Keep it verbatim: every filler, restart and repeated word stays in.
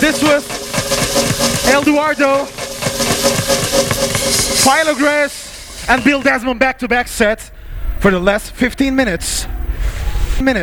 This was El Duardo, Philo Grace, and Bill Desmond back-to-back set for the last fifteen minutes. Minutes.